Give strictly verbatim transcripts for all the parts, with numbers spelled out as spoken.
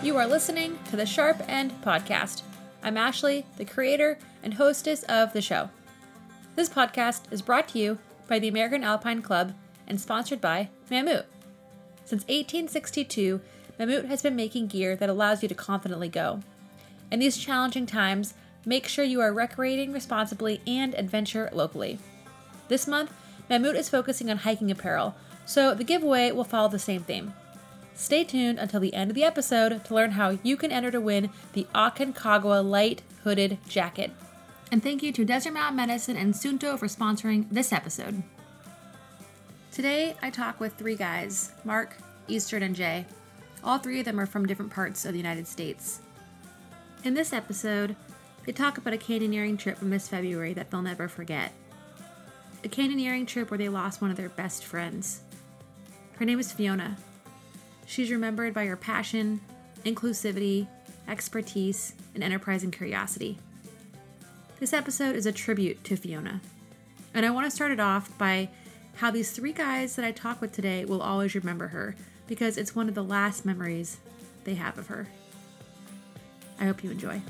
You are listening to the Sharp End podcast. I'm Ashley, the creator and hostess of the show. This podcast is brought to you by the American Alpine Club and sponsored by Mammut. Since eighteen sixty-two, Mammut has been making gear that allows you to confidently go. In these challenging times, make sure you are recreating responsibly and adventure locally. This month, Mammut is focusing on hiking apparel, so the giveaway will follow the same theme. Stay tuned until the end of the episode to learn how you can enter to win the Aconcagua Light Hooded Jacket. And thank you to Desert Mountain Medicine and Suunto for sponsoring this episode. Today, I talk with three guys, Mark, Eastern, and Jay. All three of them are from different parts of the United States. In this episode, they talk about a canyoneering trip from this February that they'll never forget. A canyoneering trip where they lost one of their best friends. Her name is Fiona. She's remembered by her passion, inclusivity, expertise, and enterprising curiosity. This episode is a tribute to Fiona. And I want to start it off by how these three guys that I talk with today will always remember her, because it's one of the last memories they have of her. I hope you enjoy.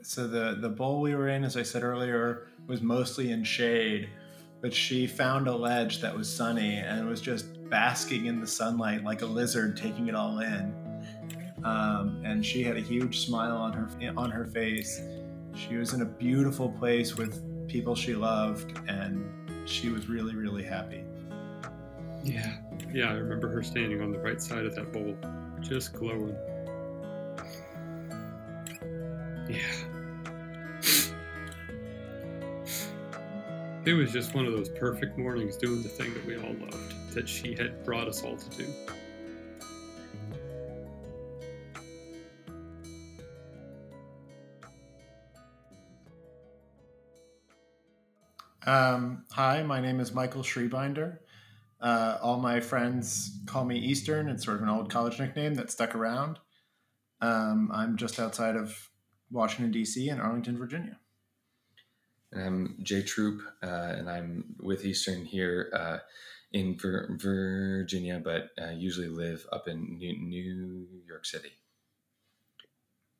So the, the bowl we were in, as I said earlier, was mostly in shade, but she found a ledge that was sunny and was just basking in the sunlight like a lizard, taking it all in. Um, and she had a huge smile on her on her face. She was in a beautiful place with people she loved, and she was really, really happy. Yeah, yeah, I remember her standing on the right side of that bowl, just glowing. Yeah. It was just one of those perfect mornings doing the thing that we all loved, that she had brought us all to do. Um, hi, my name is Michael Shreebinder. Uh, all my friends call me Eastern. It's sort of an old college nickname that stuck around. Um, I'm just outside of Washington, D C in Arlington, Virginia. And I'm Jay Troop, uh, and I'm with Eastern here uh, in Vir- Virginia, but uh, usually live up in New-, New York City.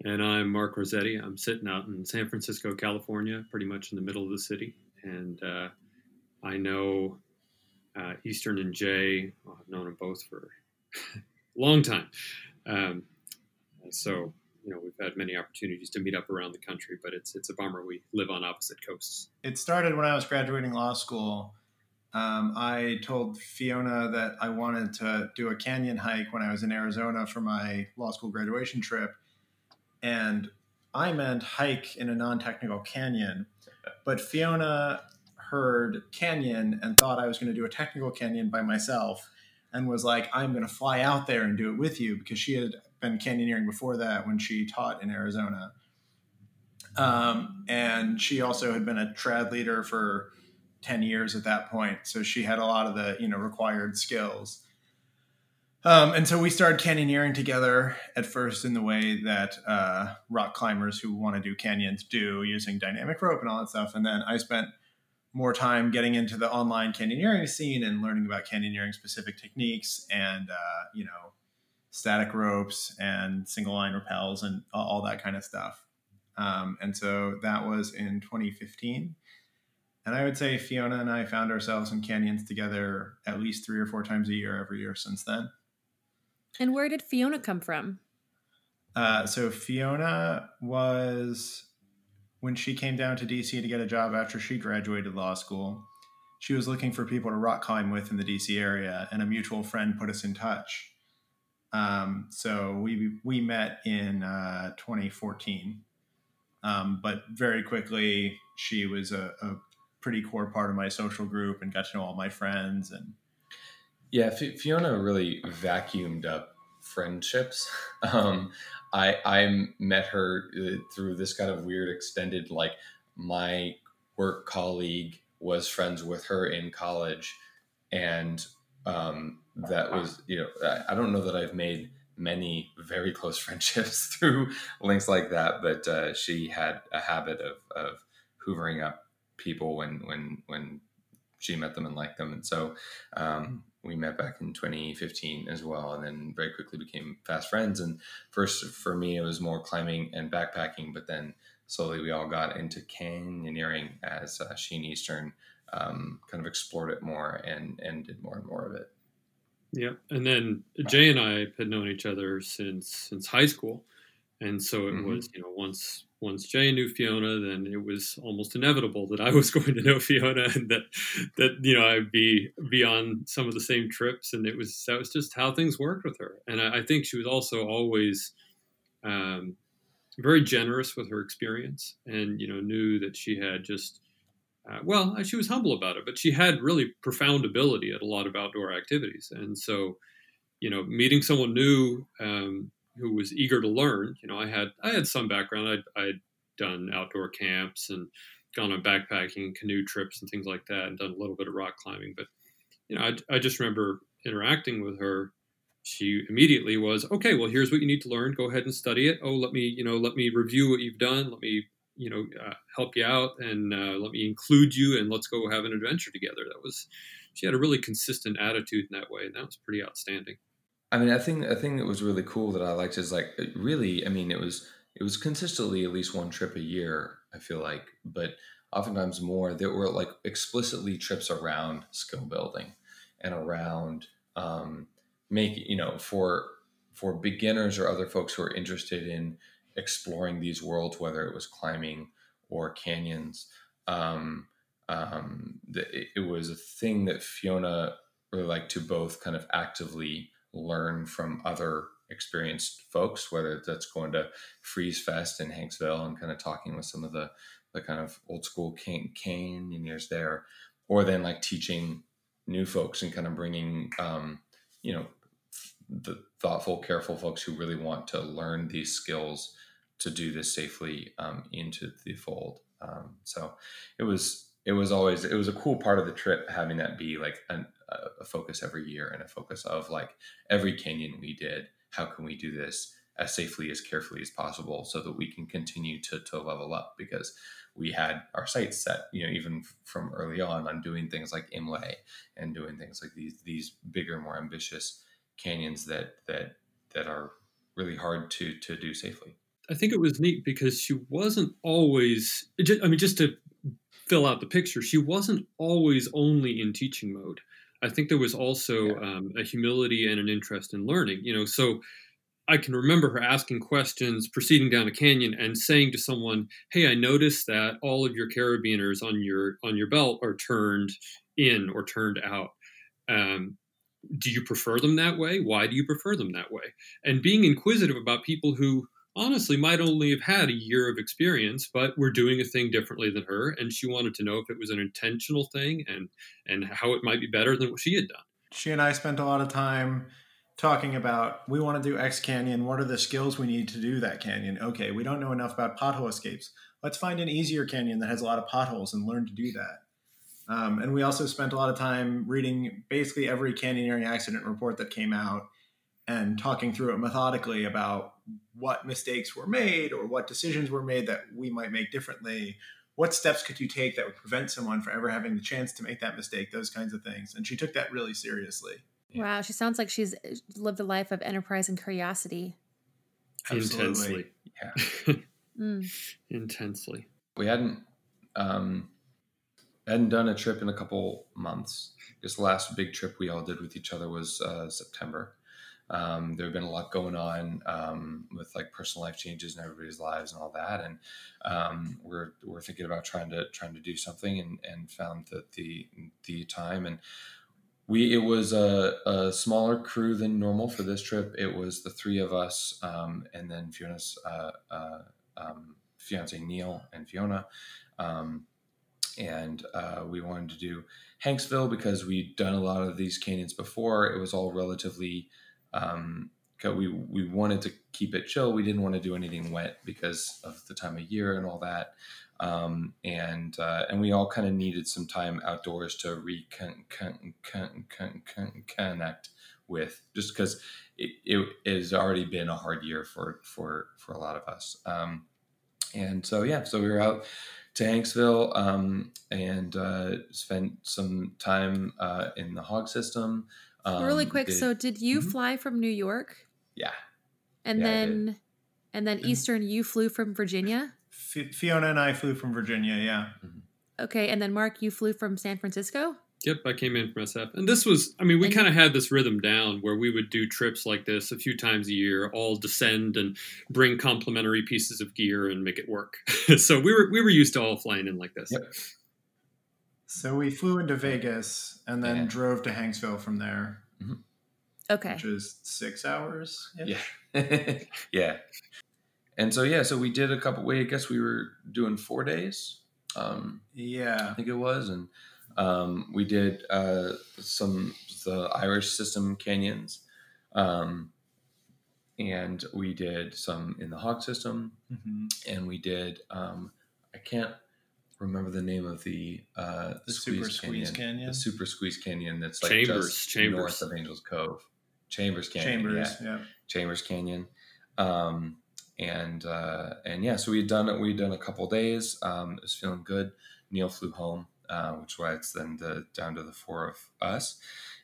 And I'm Mark Rossetti. I'm sitting out in San Francisco, California, pretty much in the middle of the city. And uh, I know uh, Eastern and Jay. Well, I've known them both for a long time. Um, so, you know, we've had many opportunities to meet up around the country, but it's it's a bummer we live on opposite coasts. It started when I was graduating law school. Um, I told Fiona that I wanted to do a canyon hike when I was in Arizona for my law school graduation trip. And I meant hike in a non-technical canyon. But Fiona heard canyon and thought I was going to do a technical canyon by myself and was like, I'm going to fly out there and do it with you, because she had been canyoneering before that when she taught in Arizona. Um, and she also had been a trad leader for ten years at that point. So she had a lot of the, you know, required skills. Um, and so we started canyoneering together at first in the way that uh, rock climbers who want to do canyons do, using dynamic rope and all that stuff. And then I spent more time getting into the online canyoneering scene and learning about canyoneering specific techniques and, uh, you know, static ropes and single line rappels and all that kind of stuff. Um, and so that was in twenty fifteen. And I would say Fiona and I found ourselves in canyons together at least three or four times a year every year since then. And where did Fiona come from? Uh, so Fiona was, when she came down to D C to get a job after she graduated law school, she was looking for people to rock climb with in the D C area, and a mutual friend put us in touch. Um, so we we met in uh, twenty fourteen, um, but very quickly she was a, a pretty core part of my social group and got to know all my friends. And yeah, Fiona really vacuumed up friendships. Um, I I met her through this kind of weird extended, like my work colleague was friends with her in college. And um, that was, you know, I, I don't know that I've made many very close friendships through links like that, but uh, she had a habit of, of hoovering up people when, when, when, she met them and liked them. And so um, we met back in twenty fifteen as well, and then very quickly became fast friends. And first for me, it was more climbing and backpacking, but then slowly we all got into canyoneering as uh, she and Eastern um, kind of explored it more and, and did more and more of it. Yeah. And then Jay and I had known each other since, since high school. And so it mm-hmm. was, you know, once, once Jay knew Fiona, then it was almost inevitable that I was going to know Fiona and that, that, you know, I'd be, be on some of the same trips. And it was, that was just how things worked with her. And I, I think she was also always, um, very generous with her experience and, you know, knew that she had just, Uh, well, she was humble about it, but she had really profound ability at a lot of outdoor activities. And so, you know, meeting someone new um, who was eager to learn, you know, I had I had some background. I'd, I'd done outdoor camps and gone on backpacking, canoe trips and things like that, and done a little bit of rock climbing. But, you know, I, I just remember interacting with her. She immediately was, okay, well, here's what you need to learn. Go ahead and study it. Oh, let me, you know, let me review what you've done. Let me you know, uh, help you out and uh, let me include you and let's go have an adventure together. That was, she had a really consistent attitude in that way. And that was pretty outstanding. I mean, I think a thing that was really cool that I liked is like, really, I mean, it was, it was consistently at least one trip a year, I feel like, but oftentimes more. There were like explicitly trips around skill building and around um, making, you know, for, for beginners or other folks who are interested in exploring these worlds, whether it was climbing or canyons. Um, um, the, it, it was a thing that Fiona really liked to both kind of actively learn from other experienced folks, whether that's going to Freeze Fest in Hanksville and kind of talking with some of the, the kind of old school can- canyoneers there, or then like teaching new folks and kind of bringing, um, you know, the thoughtful, careful folks who really want to learn these skills to do this safely um, into the fold. Um, so it was, it was always, it was a cool part of the trip having that be like an, a focus every year and a focus of like every canyon we did, how can we do this as safely, as carefully as possible so that we can continue to, to level up, because we had our sights set, you know, even from early on on doing things like Imlay and doing things like these, these bigger, more ambitious canyons that that that are really hard to to do safely. I think it was neat because she wasn't always, I mean, just to fill out the picture, she wasn't always only in teaching mode. I think there was also yeah. um, a humility and an interest in learning, you know, so I can remember her asking questions, proceeding down a canyon and saying to someone, hey, I noticed that all of your carabiners on your on your belt are turned in or turned out. Um, Do you prefer them that way? Why do you prefer them that way? And being inquisitive about people who honestly might only have had a year of experience, but were doing a thing differently than her. And she wanted to know if it was an intentional thing and, and how it might be better than what she had done. She and I spent a lot of time talking about, we want to do X canyon. What are the skills we need to do that canyon? Okay, we don't know enough about pothole escapes. Let's find an easier canyon that has a lot of potholes and learn to do that. Um, and we also spent a lot of time reading basically every canyoneering accident report that came out and talking through it methodically about what mistakes were made or what decisions were made that we might make differently. What steps could you take that would prevent someone from ever having the chance to make that mistake, those kinds of things. And she took that really seriously. Wow. She sounds like she's lived a life of enterprise and curiosity. Absolutely. Intensely. Yeah. mm. Intensely. We hadn't... Um, hadn't done a trip in a couple months. This last big trip we all did with each other was uh, September. Um, there had been a lot going on um, with like personal life changes in everybody's lives and all that. And um, we're we're thinking about trying to trying to do something, and, and found that the the time and we it was a, a smaller crew than normal for this trip. It was the three of us um, and then Fiona's uh, uh, um, fiance Neil and Fiona. Um, And uh, we wanted to do Hanksville because we'd done a lot of these canyons before. It was all relatively, um, we, we wanted to keep it chill. We didn't want to do anything wet because of the time of year and all that. Um, and uh, and we all kind of needed some time outdoors to reconnect with, just because it, it, it has already been a hard year for, for, for a lot of us. Um, and so, yeah, so we were out to Hanksville um, and uh, spent some time uh, in the Hawk system. Um, really quick. Did, so did you mm-hmm. fly from New York? Yeah. And yeah, then and then Eastern, you flew from Virginia? F- Fiona and I flew from Virginia, yeah. Mm-hmm. Okay, and then Mark, you flew from San Francisco? Yep, I came in from S F. And this was, I mean, we kind of had this rhythm down where we would do trips like this a few times a year, all descend and bring complementary pieces of gear and make it work. So we were we were used to all flying in like this. Yep. So we flew into Vegas and then yeah. drove to Hanksville from there. Mm-hmm. Okay. Which is six hours. Yeah. Yeah. And so, yeah, so we did a couple, wait, I guess we were doing four days. Um, yeah. I think it was. And um, we did uh, some, the Irish system canyons. Um, and we did some in the Hawk system. Mm-hmm. And we did, um, I can't remember the name of the, uh, the Super Squeeze Canyon. The Super Squeeze Canyon that's like Chambers, just Chambers. north of Angel's Cove. Chambers Canyon. Chambers, yeah. yeah. Chambers Canyon. Um, and, uh, and yeah, so we'd done it. We'd done a couple days. Um, it was feeling good. Neil flew home, uh, which is why it's then the, down to the four of us.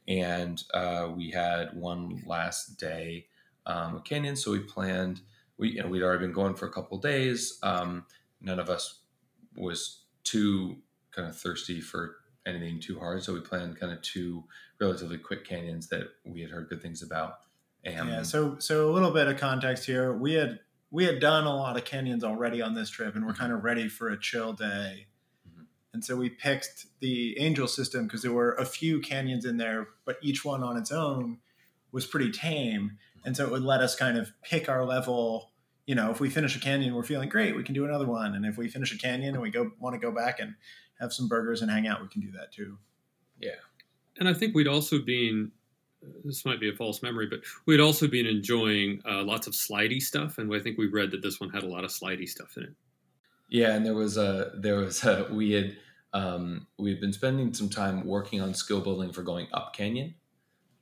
And, uh, we had one last day, um, with Canyon. So we planned, we, you know, we'd already been going for a couple days. Um, none of us was too kind of thirsty for anything too hard. So we planned kind of two relatively quick canyons that we had heard good things about. And yeah. So, so a little bit of context here. We had, we had done a lot of canyons already on this trip and we're kind of ready for a chill day. Mm-hmm. And so we picked the Angel system because there were a few canyons in there, but each one on its own was pretty tame. And so it would let us kind of pick our level. You know, if we finish a canyon, we're feeling great. We can do another one. And if we finish a canyon and we go want to go back and have some burgers and hang out, we can do that too. Yeah. And I think we'd also been, this might be a false memory, but we'd also been enjoying uh, lots of slidey stuff. And I think we read that this one had a lot of slidey stuff in it. Yeah. And there was a, there was a, we had, um, we had been spending some time working on skill building for going up canyon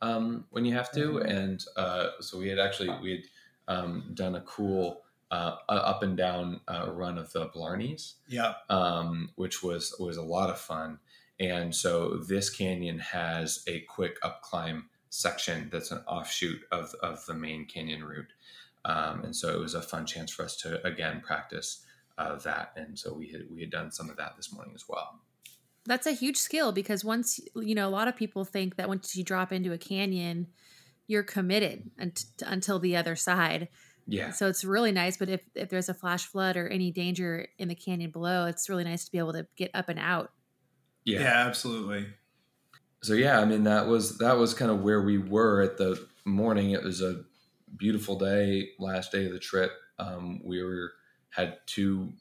um, when you have to. And uh, so we had actually, we had, Um, done a cool uh, up and down uh, run of the Blarnies, yeah, um, which was was a lot of fun. And so this canyon has a quick up climb section that's an offshoot of of the main canyon route, um, and so it was a fun chance for us to again practice uh, that. And so we had we had done some of that this morning as well. That's a huge skill because once you know, a lot of people think that once you drop into a canyon, you're committed until the other side. Yeah. So it's really nice. But if, if there's a flash flood or any danger in the canyon below, it's really nice to be able to get up and out. Yeah, yeah, absolutely. So, yeah, I mean, that was, that was kind of where we were at the morning. It was a beautiful day. Last day of the trip. Um, we were, had two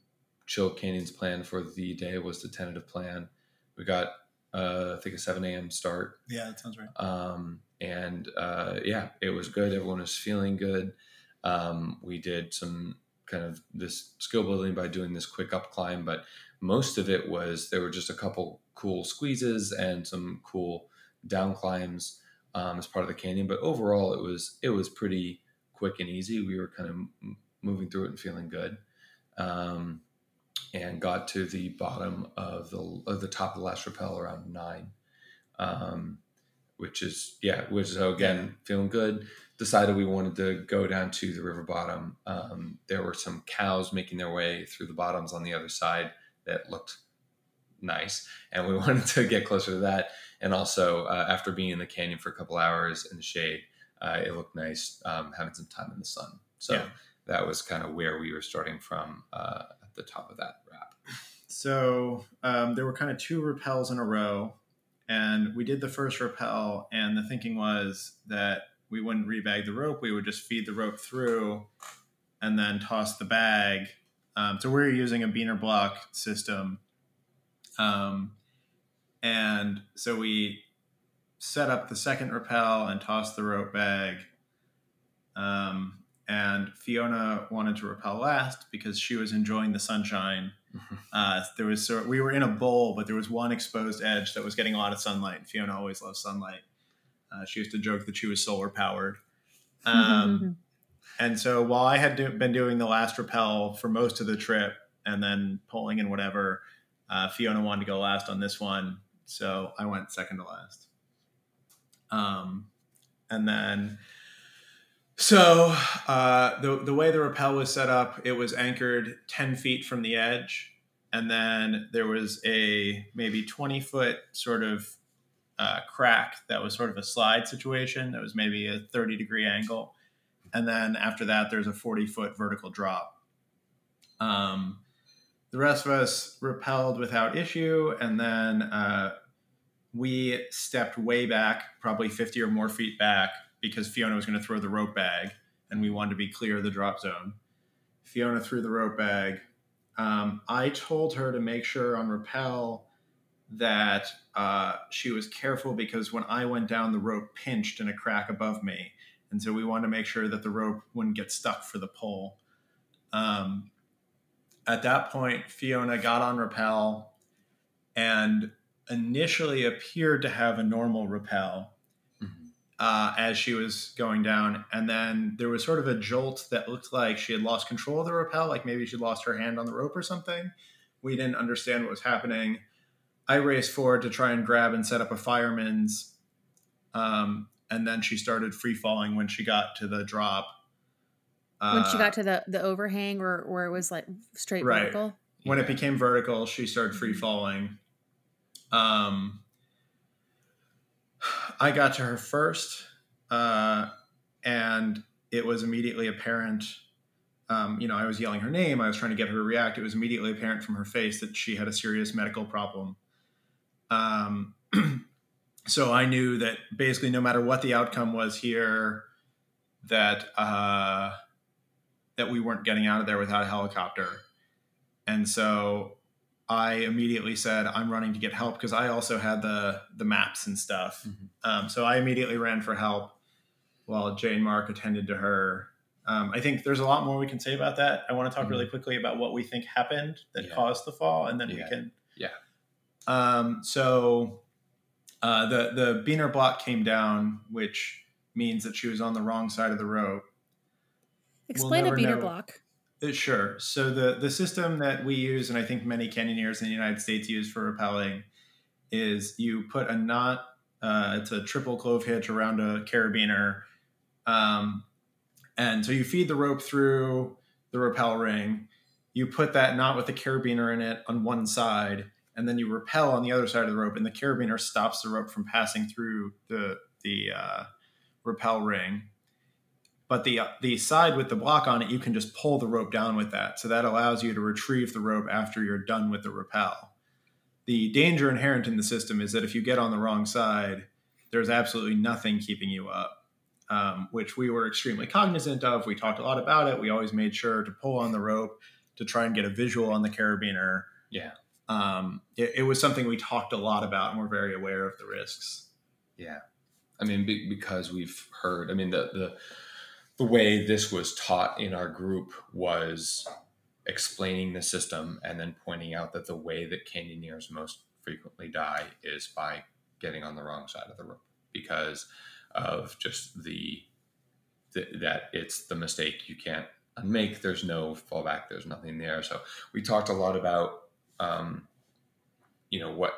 chill canyons planned for the day was the tentative plan. We got, uh, I think a seven a.m. start. Yeah, that sounds right. Um, And, uh, yeah, it was good. Everyone was feeling good. Um, we did some kind of this skill building by doing this quick up climb, but most of it was, there were just a couple cool squeezes and some cool down climbs, um, as part of the canyon. But overall it was, it was pretty quick and easy. We were kind of moving through it and feeling good. Um, and got to the bottom of the, of the top of the last rappel around nine. Um, Which is, yeah, which is, so again, feeling good. Decided we wanted to go down to the river bottom. Um, there were some cows making their way through the bottoms on the other side that looked nice. And we wanted to get closer to that. And also, uh, after being in the canyon for a couple hours in the shade, uh, it looked nice um, having some time in the sun. So yeah. That was kind of where we were starting from uh, at the top of that wrap. So um, there were kind of two rappels in a row. And we did the first rappel, and the thinking was that we wouldn't rebag the rope. We would just feed the rope through and then toss the bag. Um, so we were using a beaner block system. Um, and so we set up the second rappel and tossed the rope bag. Um, and Fiona wanted to rappel last because she was enjoying the sunshine. Uh, there was sort of, we were in a bowl, but there was one exposed edge that was getting a lot of sunlight. Fiona always loves sunlight. Uh, she used to joke that she was solar powered. Um, and so while I had do, been doing the last rappel for most of the trip, and then polling and whatever. Uh, Fiona wanted to go last on this one, so I went second to last. Um, and then, so uh, the the way the rappel was set up, it was anchored ten feet from the edge, and then there was a maybe twenty foot sort of uh, crack that was sort of a slide situation that was maybe a thirty degree angle, and then after that, there's a forty foot vertical drop. Um, the rest of us rappelled without issue, and then uh, we stepped way back, probably fifty or more feet back, because Fiona was going to throw the rope bag, and we wanted to be clear of the drop zone. Fiona threw the rope bag. Um, I told her to make sure on rappel that uh, she was careful, because when I went down, the rope pinched in a crack above me, and so we wanted to make sure that the rope wouldn't get stuck for the pole. Um, at that point, Fiona got on rappel and initially appeared to have a normal rappel mm-hmm. uh, as she was going down. And then there was sort of a jolt that looked like she had lost control of the rappel, like maybe she lost her hand on the rope or something. We didn't understand what was happening. I raced forward to try and grab and set up a fireman's. Um, and then she started free falling when she got to the drop. When she got to the, the overhang or where it was like straight right. vertical? When yeah. it became vertical, she started free falling. Um, I got to her first, uh, and it was immediately apparent. Um, you know, I was yelling her name. I was trying to get her to react. It was immediately apparent from her face that she had a serious medical problem. Um, so I knew that basically no matter what the outcome was here, that... Uh, that we weren't getting out of there without a helicopter. And so I immediately said, I'm running to get help, because I also had the the maps and stuff. Mm-hmm. Um, so I immediately ran for help while Jay and Mark attended to her. Um, I think there's a lot more we can say about that. I want to talk mm-hmm. really quickly about what we think happened that yeah. caused the fall, and then yeah. we can... Yeah. Um, so uh, the, the beaner block came down, which means that she was on the wrong side of the rope. Explain we'll a beaner know. block. Sure. So the, the system that we use, and I think many canyoneers in the United States use for rappelling, is you put a knot, uh, it's a triple clove hitch around a carabiner. Um, and so you feed the rope through the rappel ring. You put that knot with the carabiner in it on one side, and then you rappel on the other side of the rope, and the carabiner stops the rope from passing through the, the uh, rappel ring. But the the side with the block on it, you can just pull the rope down with that. So that allows you to retrieve the rope after you're done with the rappel. The danger inherent in the system is that if you get on the wrong side, there's absolutely nothing keeping you up, um, which we were extremely cognizant of. We talked a lot about it. We always made sure to pull on the rope to try and get a visual on the carabiner. Yeah. Um, it, it was something we talked a lot about, and we're very aware of the risks. Yeah. I mean, be, because we've heard, I mean, the the... the way this was taught in our group was explaining the system and then pointing out that the way that canyoneers most frequently die is by getting on the wrong side of the rope, because of just the, the that it's the mistake you can't unmake. There's no fallback. There's nothing there. So we talked a lot about, um, you know, what,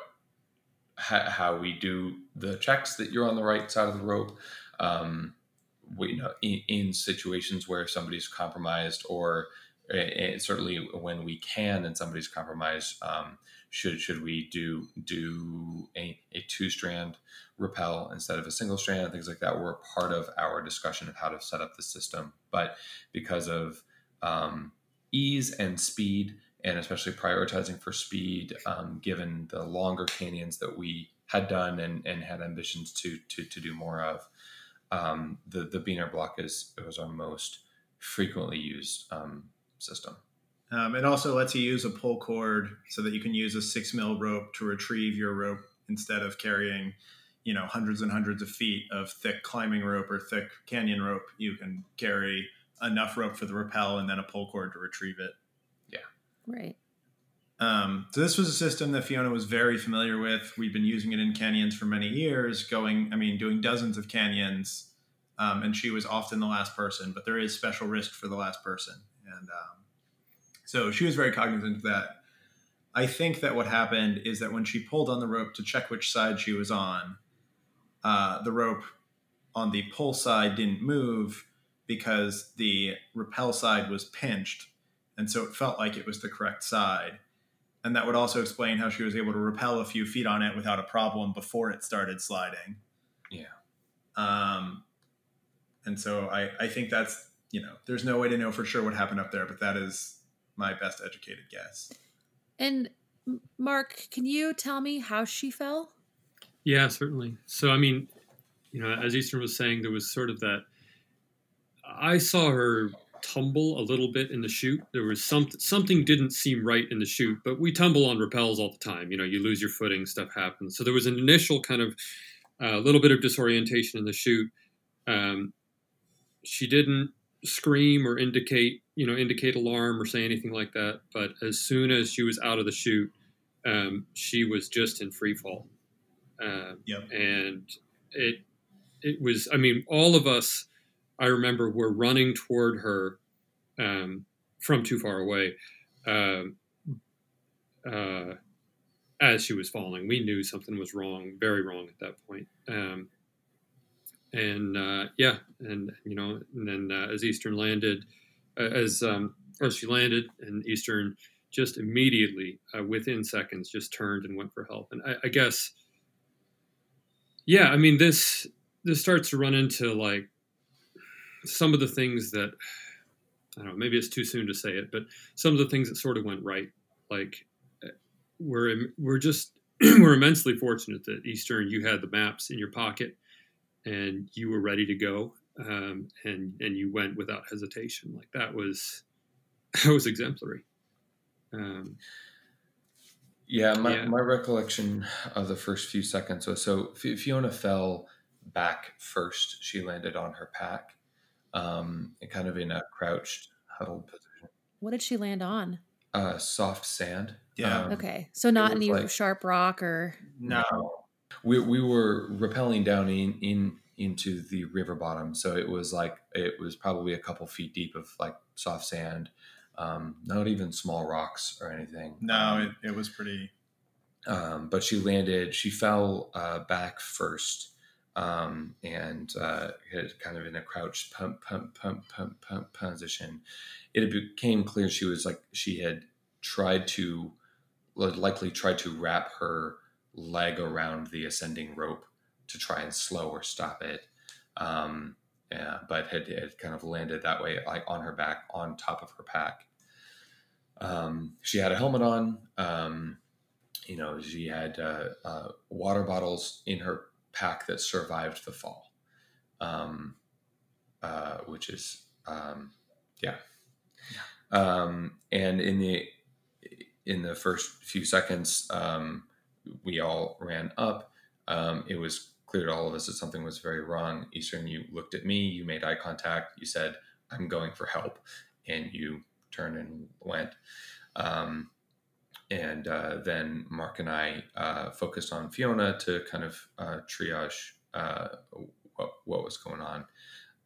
ha- how we do the checks that you're on the right side of the rope. Um, We, you know, in, in situations where somebody's compromised, or uh, certainly when we can and somebody's compromised, um, should should we do do a, a two-strand rappel instead of a single strand and things like that, were part of our discussion of how to set up the system. But because of um, ease and speed, and especially prioritizing for speed, um, given the longer canyons that we had done and, and had ambitions to to to do more of, Um, the, the beaner block is it was our most frequently used um, system. Um, it also lets you use a pull cord so that you can use a six mil rope to retrieve your rope instead of carrying, you know, hundreds and hundreds of feet of thick climbing rope or thick canyon rope. You can carry enough rope for the rappel and then a pull cord to retrieve it. Yeah. Right. Um, so this was a system that Fiona was very familiar with. We've been using it in canyons for many years, going, I mean, doing dozens of canyons, um, and she was often the last person, but there is special risk for the last person. And um, So she was very cognizant of that. I think that what happened is that when she pulled on the rope to check which side she was on, uh, the rope on the pull side didn't move because the rappel side was pinched. And so it felt like it was the correct side. And that would also explain how she was able to rappel a few feet on it without a problem before it started sliding. Yeah. Um, and so I, I think that's, you know, there's no way to know for sure what happened up there, but that is my best educated guess. And Mark, can you tell me how she fell? Yeah, certainly. So, I mean, you know, as Eastern was saying, there was sort of that, I saw her tumble a little bit in the chute. There was some, something didn't seem right in the chute, but we tumble on rappels all the time. You know, you lose your footing, stuff happens. So there was an initial kind of a uh, little bit of disorientation in the chute. Um, she didn't scream or indicate, you know, indicate alarm or say anything like that. But as soon as she was out of the chute, um, she was just in free fall. Um, yep. And it, it was, I mean, all of us, I remember, were running toward her, um, from too far away, um, uh, as she was falling. We knew something was wrong, very wrong at that point. Um, and, uh, yeah. And, you know, and then, uh, as Eastern landed, uh, as, um, or she landed, and Eastern just immediately, uh, within seconds, just turned and went for help. And I, I guess, yeah, I mean, this, this starts to run into, like, some of the things that, I don't know, maybe it's too soon to say it, but some of the things that sort of went right. Like, we're, we're just, we're immensely fortunate that Eastern, you had the maps in your pocket and you were ready to go. Um, and, and you went without hesitation. Like, that was, that was exemplary. Um, yeah. My, yeah. my recollection of the first few seconds was, so Fiona fell back first. She landed on her pack. Um, kind of in a crouched, huddled position. What did she land on? Uh, soft sand. Yeah. Um, okay. So not any, like, sharp rock or... No. We we were rappelling down in, in into the river bottom. So it was like, it was probably a couple feet deep of, like, soft sand. Um, not even small rocks or anything. No, it, it was pretty... Um, but she landed, she fell uh, back first. Um, and, uh, kind of in a crouched pump, pump, pump, pump, pump position. It became clear she was like, she had tried to, likely tried to wrap her leg around the ascending rope to try and slow or stop it. Um, yeah, but had, had kind of landed that way, like on her back, on top of her pack. Um, she had a helmet on, um, you know, she had, uh, uh, water bottles in her pack that survived the fall, um, uh, which is, um, yeah. yeah. Um, and in the, in the first few seconds, um, we all ran up. Um, it was clear to all of us that something was very wrong. Eastern, you looked at me, you made eye contact, you said, "I'm going for help." And you turned and went. Um, And uh, then Mark and I uh, focused on Fiona to kind of uh, triage uh, what, what was going on.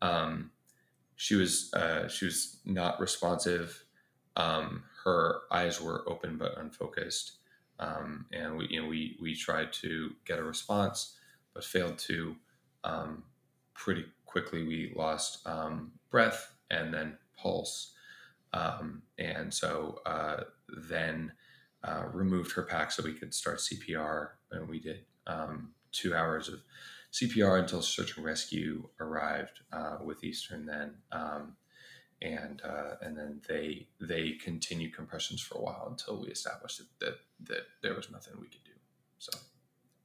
Um, she was uh, she was not responsive. Um, her eyes were open but unfocused, um, and we you know we we tried to get a response but failed to. Um, pretty quickly, we lost um, breath and then pulse, um, and so uh, then. Uh, removed her pack so we could start C P R, and we did um, two hours of C P R until search and rescue arrived uh, with Eastern then, um, and uh, and then they they continued compressions for a while until we established that, that that there was nothing we could do. So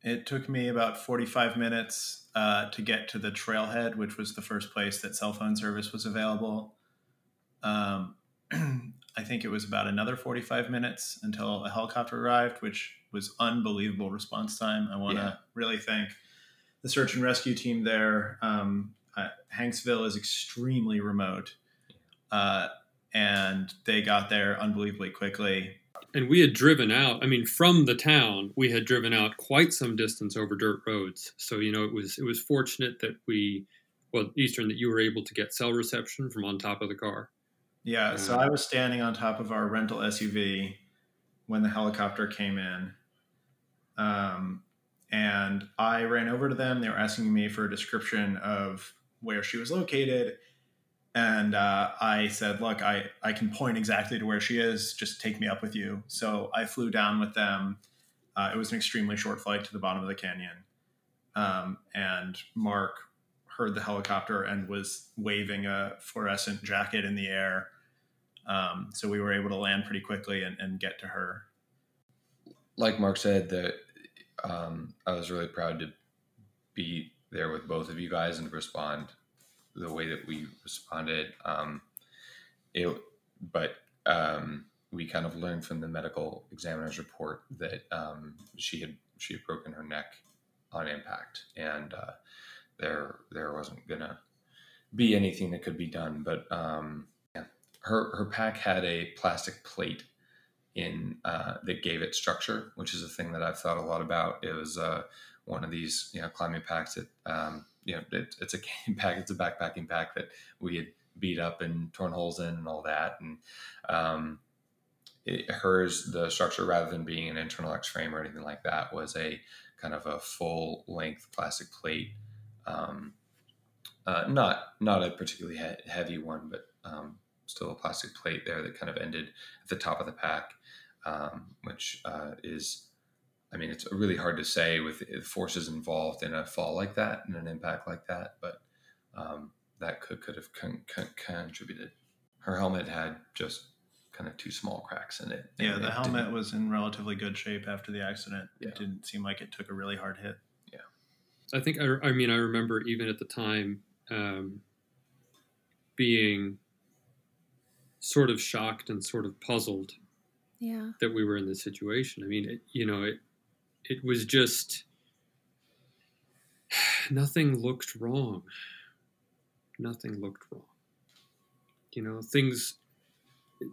it took me about forty-five minutes uh, to get to the trailhead, which was the first place that cell phone service was available. Um, I think it was about another forty-five minutes until a helicopter arrived, which was unbelievable response time. I want to yeah. really thank the search and rescue team there. Um, uh, Hanksville is extremely remote, uh, and they got there unbelievably quickly. And we had driven out, I mean, from the town, we had driven out quite some distance over dirt roads. So, you know, it was, it was fortunate that we, well, Eastern, that you were able to get cell reception from on top of the car. Yeah, so I was standing on top of our rental S U V when the helicopter came in. Um, and I ran over to them. They were asking me for a description of where she was located. And uh, I said, look, I, I can point exactly to where she is. Just take me up with you. So I flew down with them. Uh, it was an extremely short flight to the bottom of the canyon. Um, and Mark heard the helicopter and was waving a fluorescent jacket in the air. Um, so we were able to land pretty quickly and, and get to her. Like Mark said, that um, I was really proud to be there with both of you guys and respond the way that we responded. Um, it, but um, we kind of learned from the medical examiner's report that um, she had she had broken her neck on impact, and uh, there there wasn't gonna be anything that could be done. But um, yeah. her her pack had a plastic plate in uh, that gave it structure, which is a thing that I've thought a lot about. It was uh, one of these you know climbing packs that. Um, You know, it, it's a game pack, it's a backpacking pack that we had beat up and torn holes in and all that. And um, it, hers, the structure, rather than being an internal X-frame or anything like that, was a kind of a full length plastic plate. Um, uh, not not a particularly he- heavy one, but um, still a plastic plate there that kind of ended at the top of the pack, um, which uh, is... I mean, it's really hard to say with forces involved in a fall like that and an impact like that, but um, that could, could have con- con- contributed. Her helmet had just kind of two small cracks in it. Yeah, the it helmet was in relatively good shape after the accident. Yeah. It didn't seem like it took a really hard hit. Yeah. I think, I, I mean, I remember even at the time um, being sort of shocked and sort of puzzled yeah. that we were in this situation. I mean, it, you know, it, It was just, nothing looked wrong. Nothing looked wrong. You know, things, it,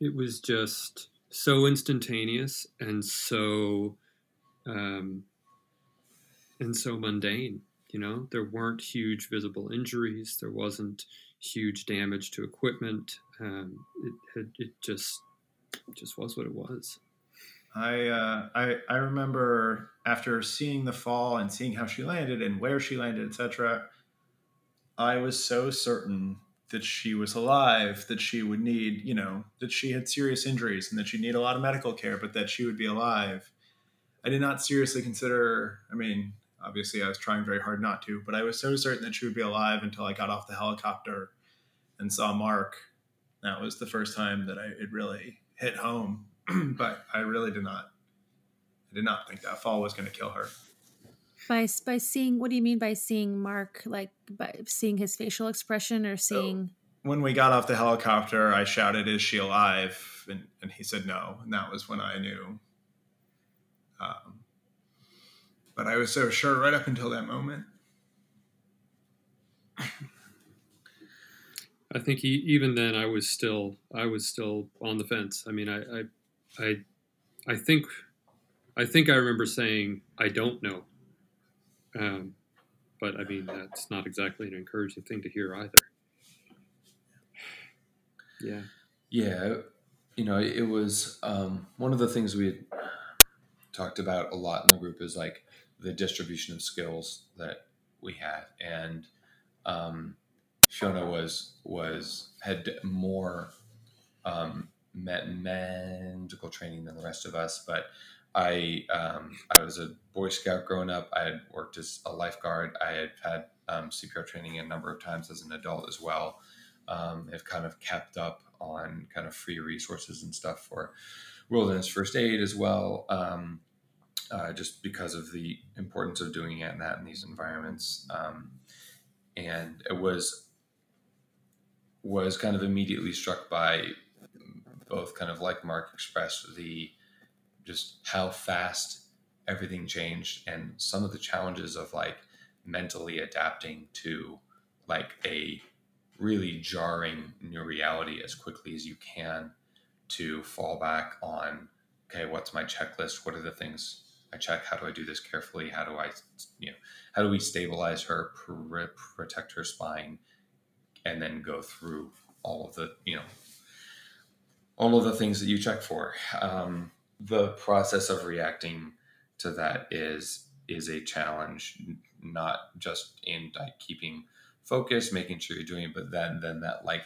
it was just so instantaneous and so, um, and so mundane, you know. There weren't huge visible injuries. There wasn't huge damage to equipment. Um, it, it, it just, it just was what it was. I, uh, I I remember after seeing the fall and seeing how she landed and where she landed, et cetera, I was so certain that she was alive, that she would need, you know, that she had serious injuries and that she'd need a lot of medical care, but that she would be alive. I did not seriously consider, I mean, obviously I was trying very hard not to, but I was so certain that she would be alive until I got off the helicopter and saw Mark. That was the first time that I, it really hit home. But I really did not, I did not think that fall was going to kill her. By by seeing, what do you mean by seeing Mark? Like by seeing his facial expression or seeing? So when we got off the helicopter, I shouted, "Is she alive?" And, and he said no. And that was when I knew. Um, but I was so sure right up until that moment. I think he, even then I was still, I was still on the fence. I mean, I, I I, I think, I think I remember saying I don't know, um, but I mean that's not exactly an encouraging thing to hear either. Yeah, yeah, you know, it was um, one of the things we had talked about a lot in the group is like the distribution of skills that we have, and um, Fiona was was had more. Um, medical training than the rest of us, but I um, I was a Boy Scout growing up. I had worked as a lifeguard. I had had um, C P R training a number of times as an adult as well. Um, I've kind of kept up on kind of free resources and stuff for wilderness first aid as well, um, uh, just because of the importance of doing it and that in these environments. Um, and it was was kind of immediately struck by both kind of like Mark expressed the, just how fast everything changed and some of the challenges of like mentally adapting to like a really jarring new reality as quickly as you can to fall back on, okay, what's my checklist? What are the things I check? How do I do this carefully? How do I, you know, how do we stabilize her, pr- protect her spine, and then go through all of the, you know, all of the things that you check for. Um, the process of reacting to that is, is a challenge, not just in like keeping focus, making sure you're doing it, but then, then that, like,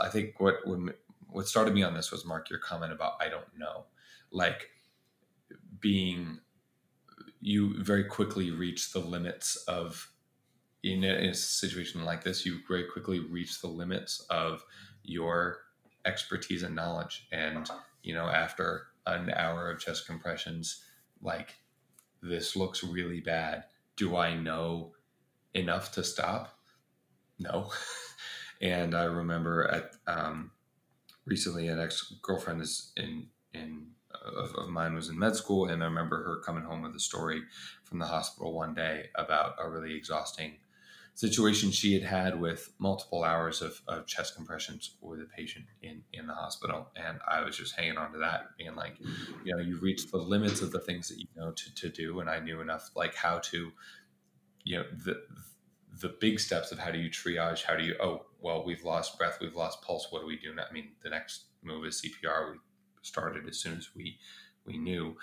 I think what, what started me on this was, Mark, your comment about, I don't know, like being, you very quickly reach the limits of, in a, in a situation like this, you very quickly reach the limits of your expertise and knowledge. And, you know, after an hour of chest compressions, like, this looks really bad. Do I know enough to stop? No. And I remember at, um, recently an ex-girlfriend is in, in, of, of mine was in med school. And I remember her coming home with a story from the hospital one day about a really exhausting situation she had had with multiple hours of, of chest compressions with a patient in, in the hospital. And I was just hanging on to that, being like, you know, you reach the limits of the things that you know to, to do. And I knew enough, like how to, you know, the, the big steps of how do you triage? How do you, oh, well, we've lost breath, we've lost pulse. What do we do now? I mean, the next move is C P R. We started as soon as we, we knew,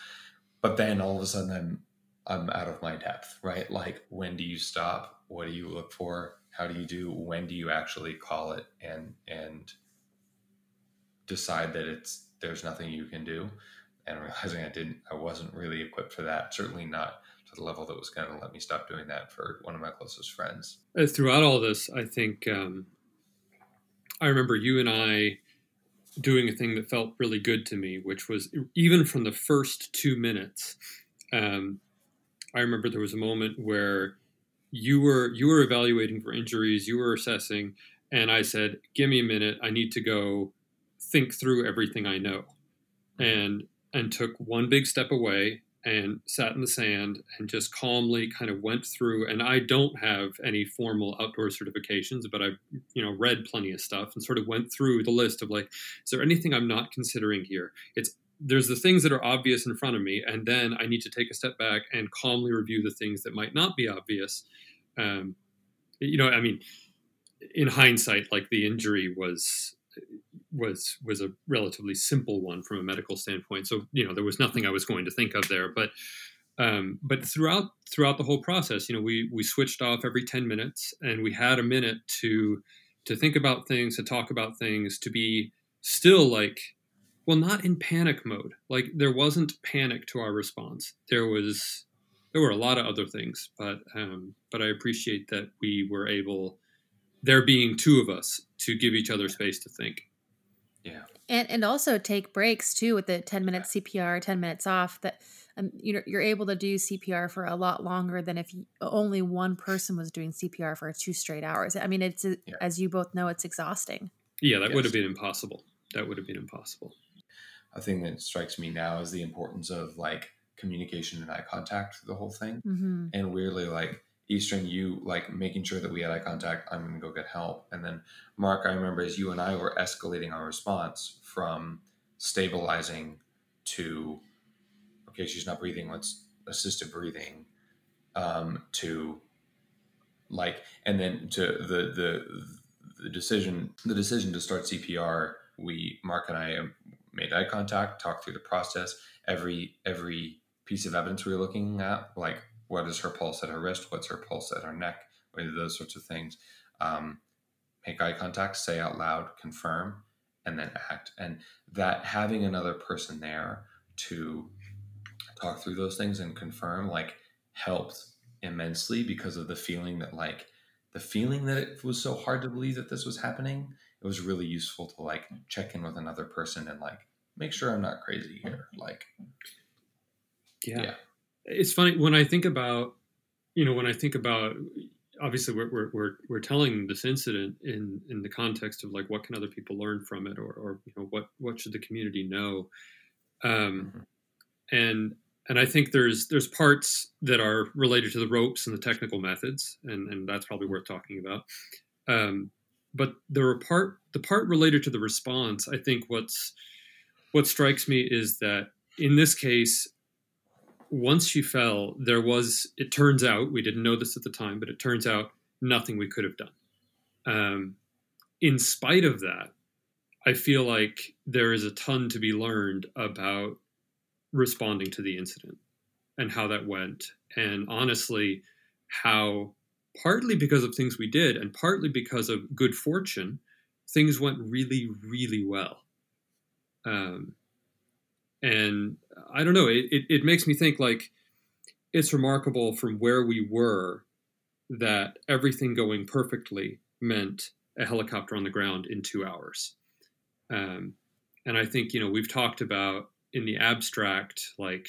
but then all of a sudden I'm, I'm out of my depth, right? Like, when do you stop? What do you look for? How do you do? When do you actually call it and, and decide that it's, there's nothing you can do? And realizing I didn't, I wasn't really equipped for that. Certainly not to the level that was going to let me stop doing that for one of my closest friends. Uh, throughout all this, I think, um, I remember you and I doing a thing that felt really good to me, which was, even from the first two minutes, um, I remember there was a moment where you were you were evaluating for injuries, you were assessing, and I said, give me a minute, I need to go think through everything I know. And and took one big step away and sat in the sand and just calmly kind of went through. And I don't have any formal outdoor certifications, but I've, you know, read plenty of stuff and sort of went through the list of like, is there anything I'm not considering here? It's There's the things that are obvious in front of me, and then I need to take a step back and calmly review the things that might not be obvious. Um, you know, I mean, in hindsight, like the injury was was was a relatively simple one from a medical standpoint. So, you know, there was nothing I was going to think of there. But um, but throughout throughout the whole process, you know, we we switched off every ten minutes, and we had a minute to to think about things, to talk about things, to be still like. Well, not in panic mode. Like, there wasn't panic to our response. There was, there were a lot of other things, but, um, but I appreciate that we were able, there being two of us, to give each other space to think. Yeah. And, and also take breaks too, with the ten minute C P R, ten minutes off, that, um, you know, you're able to do C P R for a lot longer than if you, only one person was doing C P R for two straight hours. I mean, it's, yeah. As you both know, it's exhausting. Yeah. That yes. would have been impossible. That would have been impossible. A thing that strikes me now is the importance of like communication and eye contact through the whole thing. Mm-hmm. And weirdly, like Eastern, you like making sure that we had eye contact, I'm going to go get help. And then Mark, I remember as you and I were escalating our response from stabilizing to, okay, she's not breathing, let's assisted breathing, um, to like, and then to the, the, the decision, the decision to start C P R, we, Mark and I, made eye contact, talked through the process, every every piece of evidence we were looking at, like what is her pulse at her wrist, what's her pulse at her neck, those sorts of things. Um, make eye contact, say out loud, confirm, and then act. And that having another person there to talk through those things and confirm, like, helped immensely because of the feeling that, like, the feeling that it was so hard to believe that this was happening. It was really useful to like check in with another person and like make sure I'm not crazy here. Like, yeah, yeah. It's funny when I think about, you know, when I think about, obviously we're we're we're, we're telling this incident in, in the context of like what can other people learn from it, or or you know what what should the community know, um, mm-hmm. and and I think there's there's parts that are related to the ropes and the technical methods, and and that's probably worth talking about. Um, But the part, the part related to the response, I think what's what strikes me is that in this case, once she fell, there was, it turns out, we didn't know this at the time, but it turns out nothing we could have done. Um, in spite of that, I feel like there is a ton to be learned about responding to the incident and how that went. And honestly, how partly because of things we did and partly because of good fortune, things went really, really well. Um, and I don't know, it, it, it makes me think, like, it's remarkable from where we were that everything going perfectly meant a helicopter on the ground in two hours. Um, and I think, you know, we've talked about in the abstract, like,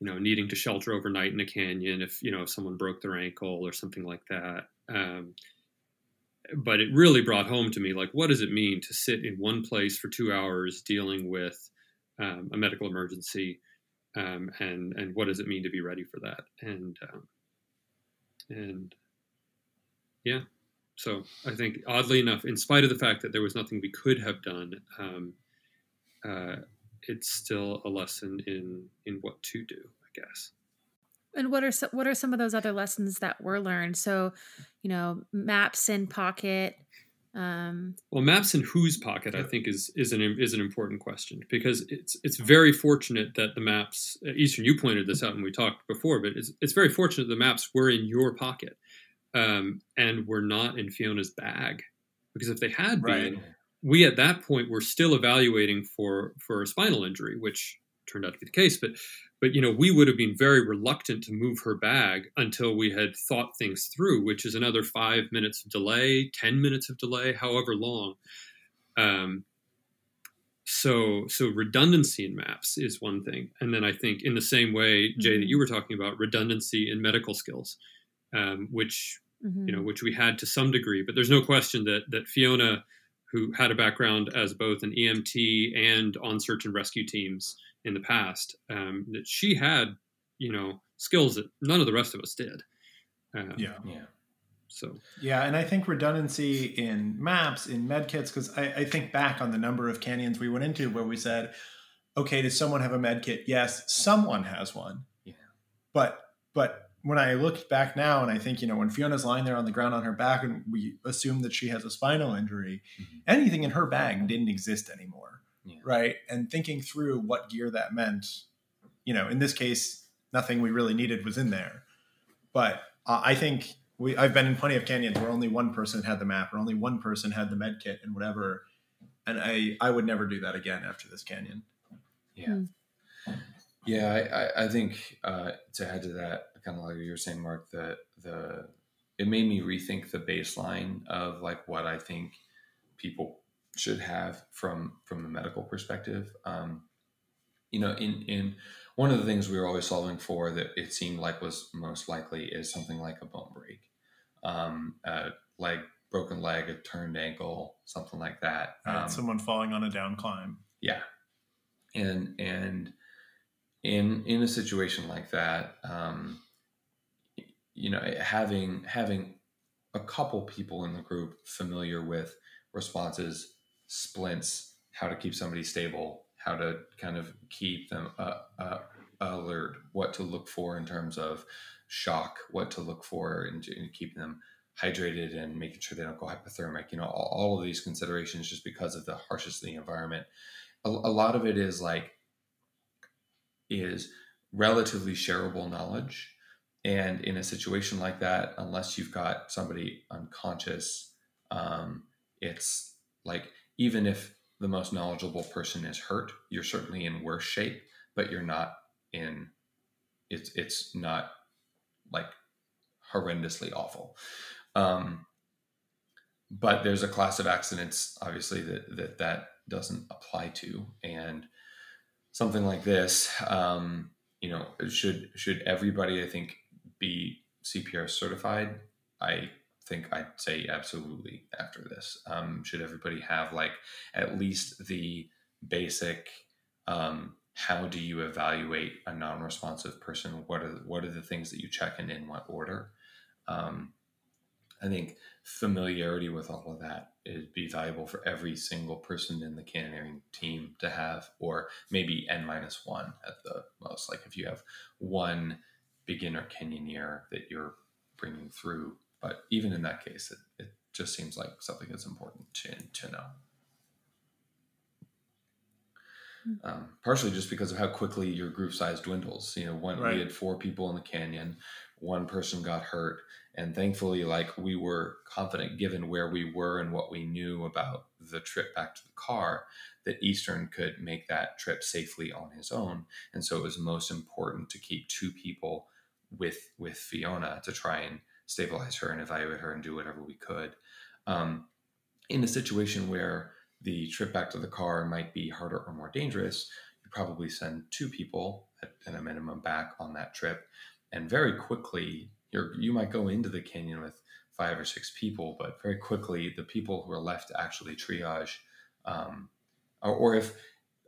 you know, needing to shelter overnight in a canyon if, you know, if someone broke their ankle or something like that. Um, but it really brought home to me, like, what does it mean to sit in one place for two hours dealing with um, a medical emergency? Um, and, and what does it mean to be ready for that? And, um, and yeah. So I think, oddly enough, in spite of the fact that there was nothing we could have done, um, uh, it's still a lesson in, in what to do, I guess. And what are so, what are some of those other lessons that were learned? So, you know, maps in pocket. Um... Well, maps in whose pocket, I think, is is an is an important question, because it's it's very fortunate that the maps. Eastern, you pointed this out when we talked before, but it's it's very fortunate the maps were in your pocket. Um, and were not in Fiona's bag, because if they had been, right. we at that point were still evaluating for, for a spinal injury, which turned out to be the case. But, but, you know, we would have been very reluctant to move her bag until we had thought things through, which is another five minutes of delay, ten minutes of delay, however long. Um, so, so redundancy in maps is one thing. And then I think in the same way, Jay, mm-hmm. that you were talking about, redundancy in medical skills, um, which, Mm-hmm. you know, which we had to some degree, but there's no question that that Fiona, who had a background as both an E M T and on search and rescue teams in the past, um, that she had, you know, skills that none of the rest of us did. Um, yeah. yeah. So, yeah. And I think redundancy in maps, in med kits, because I, I think back on the number of canyons we went into where we said, okay, does someone have a med kit? Yes, someone has one. Yeah. But, but, when I look back now and I think, you know, when Fiona's lying there on the ground on her back and we assume that she has a spinal injury, mm-hmm. anything in her bag didn't exist anymore. Yeah. Right. And thinking through what gear that meant, you know, in this case, nothing we really needed was in there. But uh, I think we, I've been in plenty of canyons where only one person had the map or only one person had the med kit and whatever. And I, I would never do that again after this canyon. Yeah. Mm-hmm. Yeah. I, I think uh, to add to that, kind of like you were saying, Mark, the the it made me rethink the baseline of like what I think people should have from from a medical perspective. Um, you know, in in one of the things we were always solving for that it seemed like was most likely is something like a bone break, um, a leg, broken leg, a turned ankle, something like that. Right, um, someone falling on a down climb. Yeah, and and in in a situation like that. Um, you know, having having a couple people in the group familiar with responses, splints, how to keep somebody stable, how to kind of keep them uh, uh, alert, what to look for in terms of shock, what to look for in, in keeping them hydrated and making sure they don't go hypothermic, you know, all, all of these considerations just because of the harshness of the environment. A, a lot of it is like, is relatively shareable knowledge. And in a situation like that, unless you've got somebody unconscious, um, it's like, even if the most knowledgeable person is hurt, you're certainly in worse shape, but you're not in, it's it's not like horrendously awful. Um, but there's a class of accidents, obviously, that that, that doesn't apply to. And something like this, um, you know, should should everybody, I think, be C P R certified? I think I'd say absolutely after this. Um, should everybody have like at least the basic, um, how do you evaluate a non-responsive person? What are, what are the things that you check and in what order? Um, I think familiarity with all of that it'd be valuable for every single person in the canyoneering team to have, or maybe N minus one at the most. Like if you have one beginner canyoneer that you're bringing through, but even in that case, it, it just seems like something that's important to, to know. Um, partially just because of how quickly your group size dwindles. You know, one, right. we had four people in the canyon, one person got hurt, and thankfully, like, we were confident given where we were and what we knew about the trip back to the car, that Eastern could make that trip safely on his own. And so it was most important to keep two people with, with Fiona to try and stabilize her and evaluate her and do whatever we could. Um, in a situation where the trip back to the car might be harder or more dangerous, you probably send two people at, at a minimum back on that trip. And very quickly, you're, you might go into the canyon with five or six people, but very quickly, the people who are left to actually triage, um, or, or if,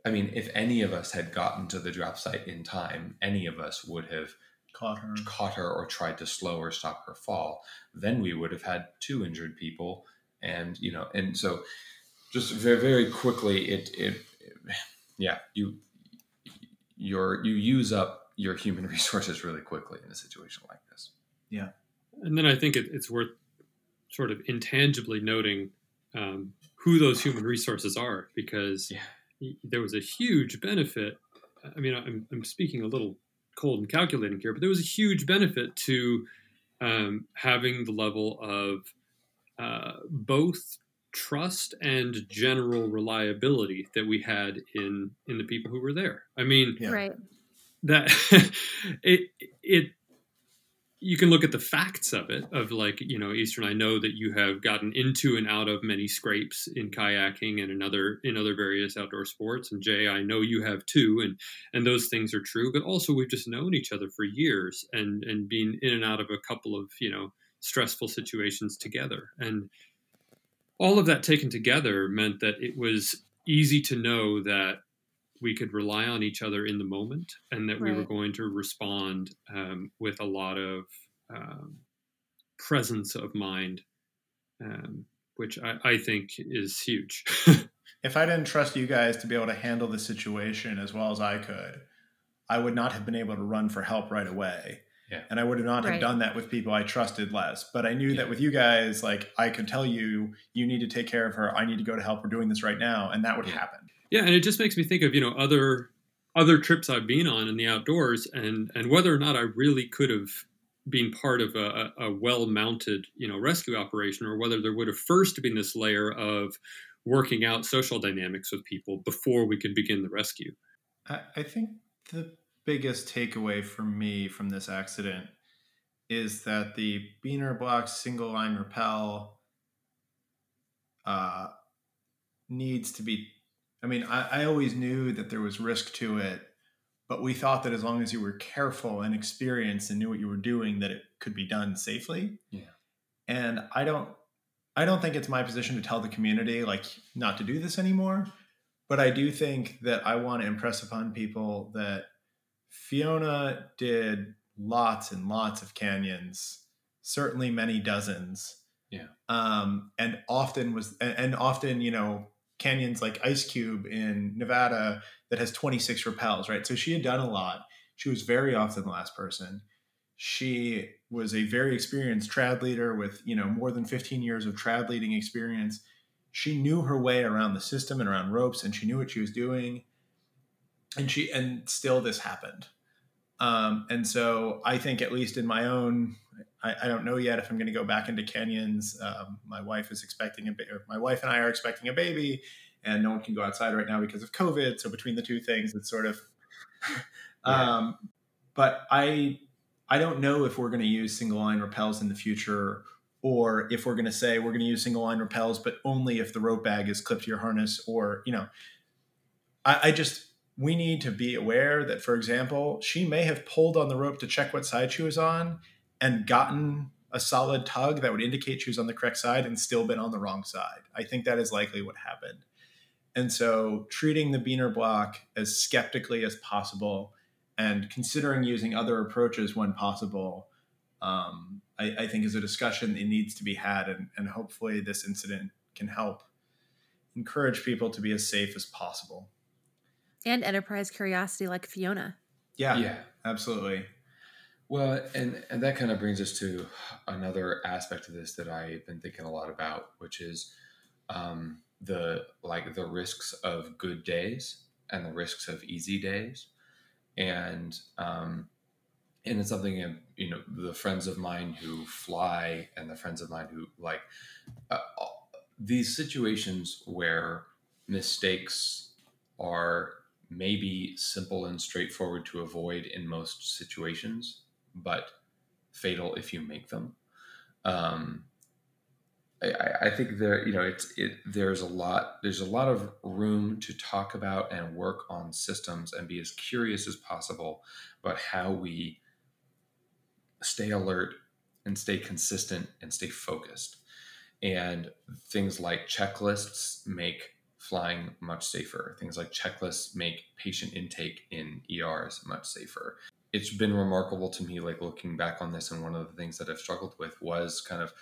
I mean, if any of us had gotten to the drop site in time, any of us would have caught her, caught her or tried to slow or stop her fall. Then we would have had two injured people. And, you know, and so... Just very, very quickly, it, it, it yeah, you, your, you use up your human resources really quickly in a situation like this. Yeah. And then I think it, it's worth sort of intangibly noting um, who those human resources are, because yeah. there was a huge benefit. I mean, I'm, I'm speaking a little cold and calculating here, but there was a huge benefit to um, having the level of uh, both trust and general reliability that we had in in the people who were there. I mean, yeah. right. that it it you can look at the facts of it, of like, you know, Eastern, I know that you have gotten into and out of many scrapes in kayaking and in other in other various outdoor sports, and Jay, I know you have too, and and those things are true, but also we've just known each other for years and and been in and out of a couple of, you know, stressful situations together. And all of that taken together meant that it was easy to know that we could rely on each other in the moment, and that right. we were going to respond um, with a lot of um, presence of mind, um, which I, I think is huge. If I didn't trust you guys to be able to handle the situation as well as I could, I would not have been able to run for help right away. Yeah. And I would have not right. have done that with people I trusted less. But I knew yeah. that with you guys, like, I could tell you, you need to take care of her. I need to go to help. We're doing this right now. And that would yeah. happen. Yeah. And it just makes me think of, you know, other other trips I've been on in the outdoors, and, and whether or not I really could have been part of a, a well-mounted, you know, rescue operation, or whether there would have first been this layer of working out social dynamics with people before we could begin the rescue. I, I think the biggest takeaway for me from this accident is that the beaner block single line rappel uh, needs to be, I mean, I, I always knew that there was risk to it, but we thought that as long as you were careful and experienced and knew what you were doing, that it could be done safely. Yeah. And I don't, I don't think it's my position to tell the community, like, not to do this anymore, but I do think that I want to impress upon people that Fiona did lots and lots of canyons, certainly many dozens. Yeah. Um, and often was, and, and often, you know, canyons like Ice Cube in Nevada that has twenty-six rappels, right? So she had done a lot. She was very often the last person. She was a very experienced trad leader with, you know, more than fifteen years of trad leading experience. She knew her way around the system and around ropes, and she knew what she was doing. And she, and still this happened. Um, and so I think, at least in my own, I, I don't know yet if I'm going to go back into canyons. Um, my wife is expecting a baby. My wife and I are expecting a baby, and no one can go outside right now because of COVID. So between the two things, it's sort of, yeah. um, but I, I don't know if we're going to use single line rappels in the future, or if we're going to say we're going to use single line rappels, but only if the rope bag is clipped to your harness, or, you know, I, I just, we need to be aware that, for example, she may have pulled on the rope to check what side she was on and gotten a solid tug that would indicate she was on the correct side and still been on the wrong side. I think that is likely what happened. And so treating the beaner block as skeptically as possible and considering using other approaches when possible, um, I, I think is a discussion that needs to be had. And, and hopefully this incident can help encourage people to be as safe as possible. And enterprise curiosity like Fiona. Yeah, yeah, absolutely. Well, and, and that kind of brings us to another aspect of this that I've been thinking a lot about, which is um, the like the risks of good days and the risks of easy days. And um, and it's something, you know, the friends of mine who fly and the friends of mine who like uh, these situations where mistakes are maybe simple and straightforward to avoid in most situations, but fatal if you make them. Um, I, I think there, you know, it's it. There's a lot. There's a lot of room to talk about and work on systems and be as curious as possible about how we stay alert and stay consistent and stay focused. And things like checklists make flying much safer. Things like checklists make patient intake in E Rs much safer. It's been remarkable to me, like looking back on this, and one of the things that I've struggled with was kind of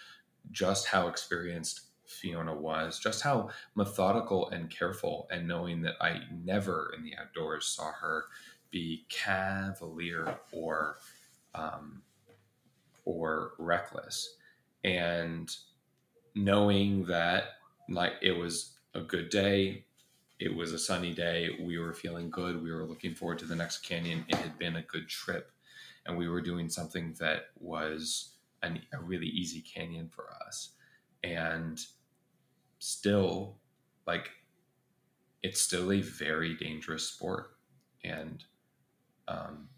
just how experienced Fiona was, just how methodical and careful, and knowing that I never in the outdoors saw her be cavalier or um, or reckless. And knowing that like it was a good day, it was a sunny day, we were feeling good, we were looking forward to the next canyon, it had been a good trip, and we were doing something that was An, a really easy canyon for us, and still like it's still a very dangerous sport. And um,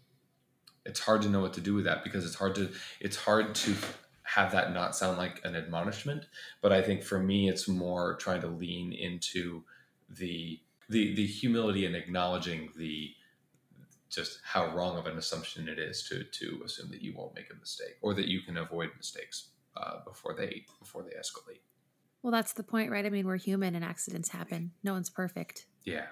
it's hard to know what to do with that, because it's hard to it's hard to have that not sound like an admonishment. But I think for me it's more trying to lean into the the the humility and acknowledging the just how wrong of an assumption it is to to assume that you won't make a mistake, or that you can avoid mistakes uh, before they before they escalate. Well, that's the point, right? I mean, we're human and accidents happen. No one's perfect. Yeah.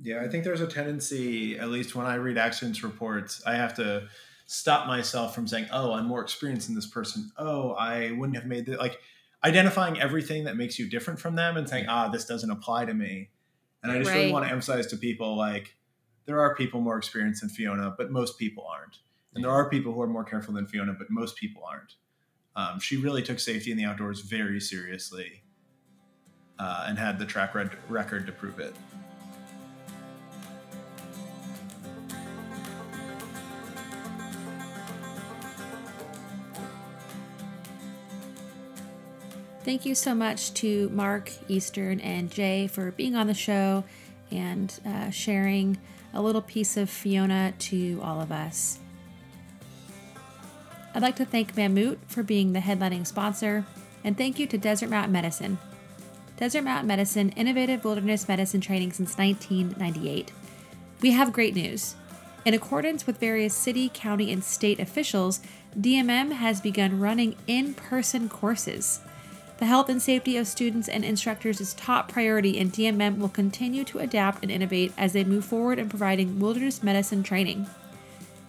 Yeah, I think there's a tendency, at least when I read accidents reports, I have to stop myself from saying, oh, I'm more experienced than this person. Oh, I wouldn't have made that. Like identifying everything that makes you different from them and saying, ah, this doesn't apply to me. And I just right. really want to emphasize to people, like, there are people more experienced than Fiona, but most people aren't. And there are people who are more careful than Fiona, but most people aren't. Um, she really took safety in the outdoors very seriously uh, and had the track red- record to prove it. Thank you so much to Mark, Eastern, and Jay for being on the show and uh, sharing a little piece of Fiona to all of us. I'd like to thank Mammut for being the headlining sponsor, and thank you to Desert Mountain Medicine. Desert Mountain Medicine, innovative wilderness medicine training since nineteen ninety-eight. We have great news. In accordance with various city, county, and state officials, D M M has begun running in-person courses. The health and safety of students and instructors is top priority, and D M M will continue to adapt and innovate as they move forward in providing wilderness medicine training.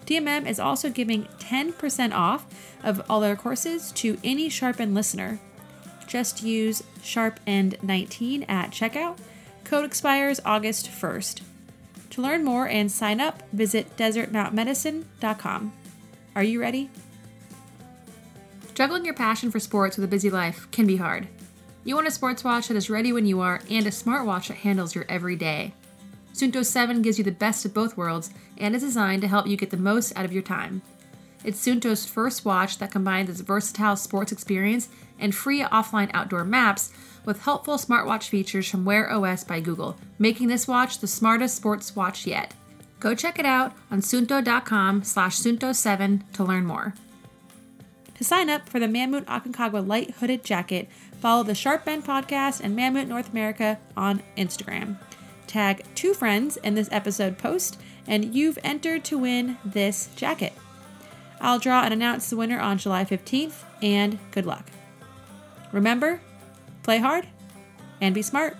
D M M is also giving ten percent off of all their courses to any Sharp End listener. Just use Sharp End nineteen at checkout. Code expires August first. To learn more and sign up, visit desert mount medicine dot com. Are you ready? Juggling your passion for sports with a busy life can be hard. You want a sports watch that is ready when you are, and a smartwatch that handles your every day. Suunto seven gives you the best of both worlds and is designed to help you get the most out of your time. It's Suunto's first watch that combines its versatile sports experience and free offline outdoor maps with helpful smartwatch features from Wear O S by Google, making this watch the smartest sports watch yet. Go check it out on suunto dot com slash suunto seven to learn more. To sign up for the Mammut Aconcagua Light Hooded Jacket, follow the Sharp End Podcast and Mammut North America on Instagram. Tag two friends in this episode post, and you've entered to win this jacket. I'll draw and announce the winner on July fifteenth, and good luck. Remember, play hard and be smart.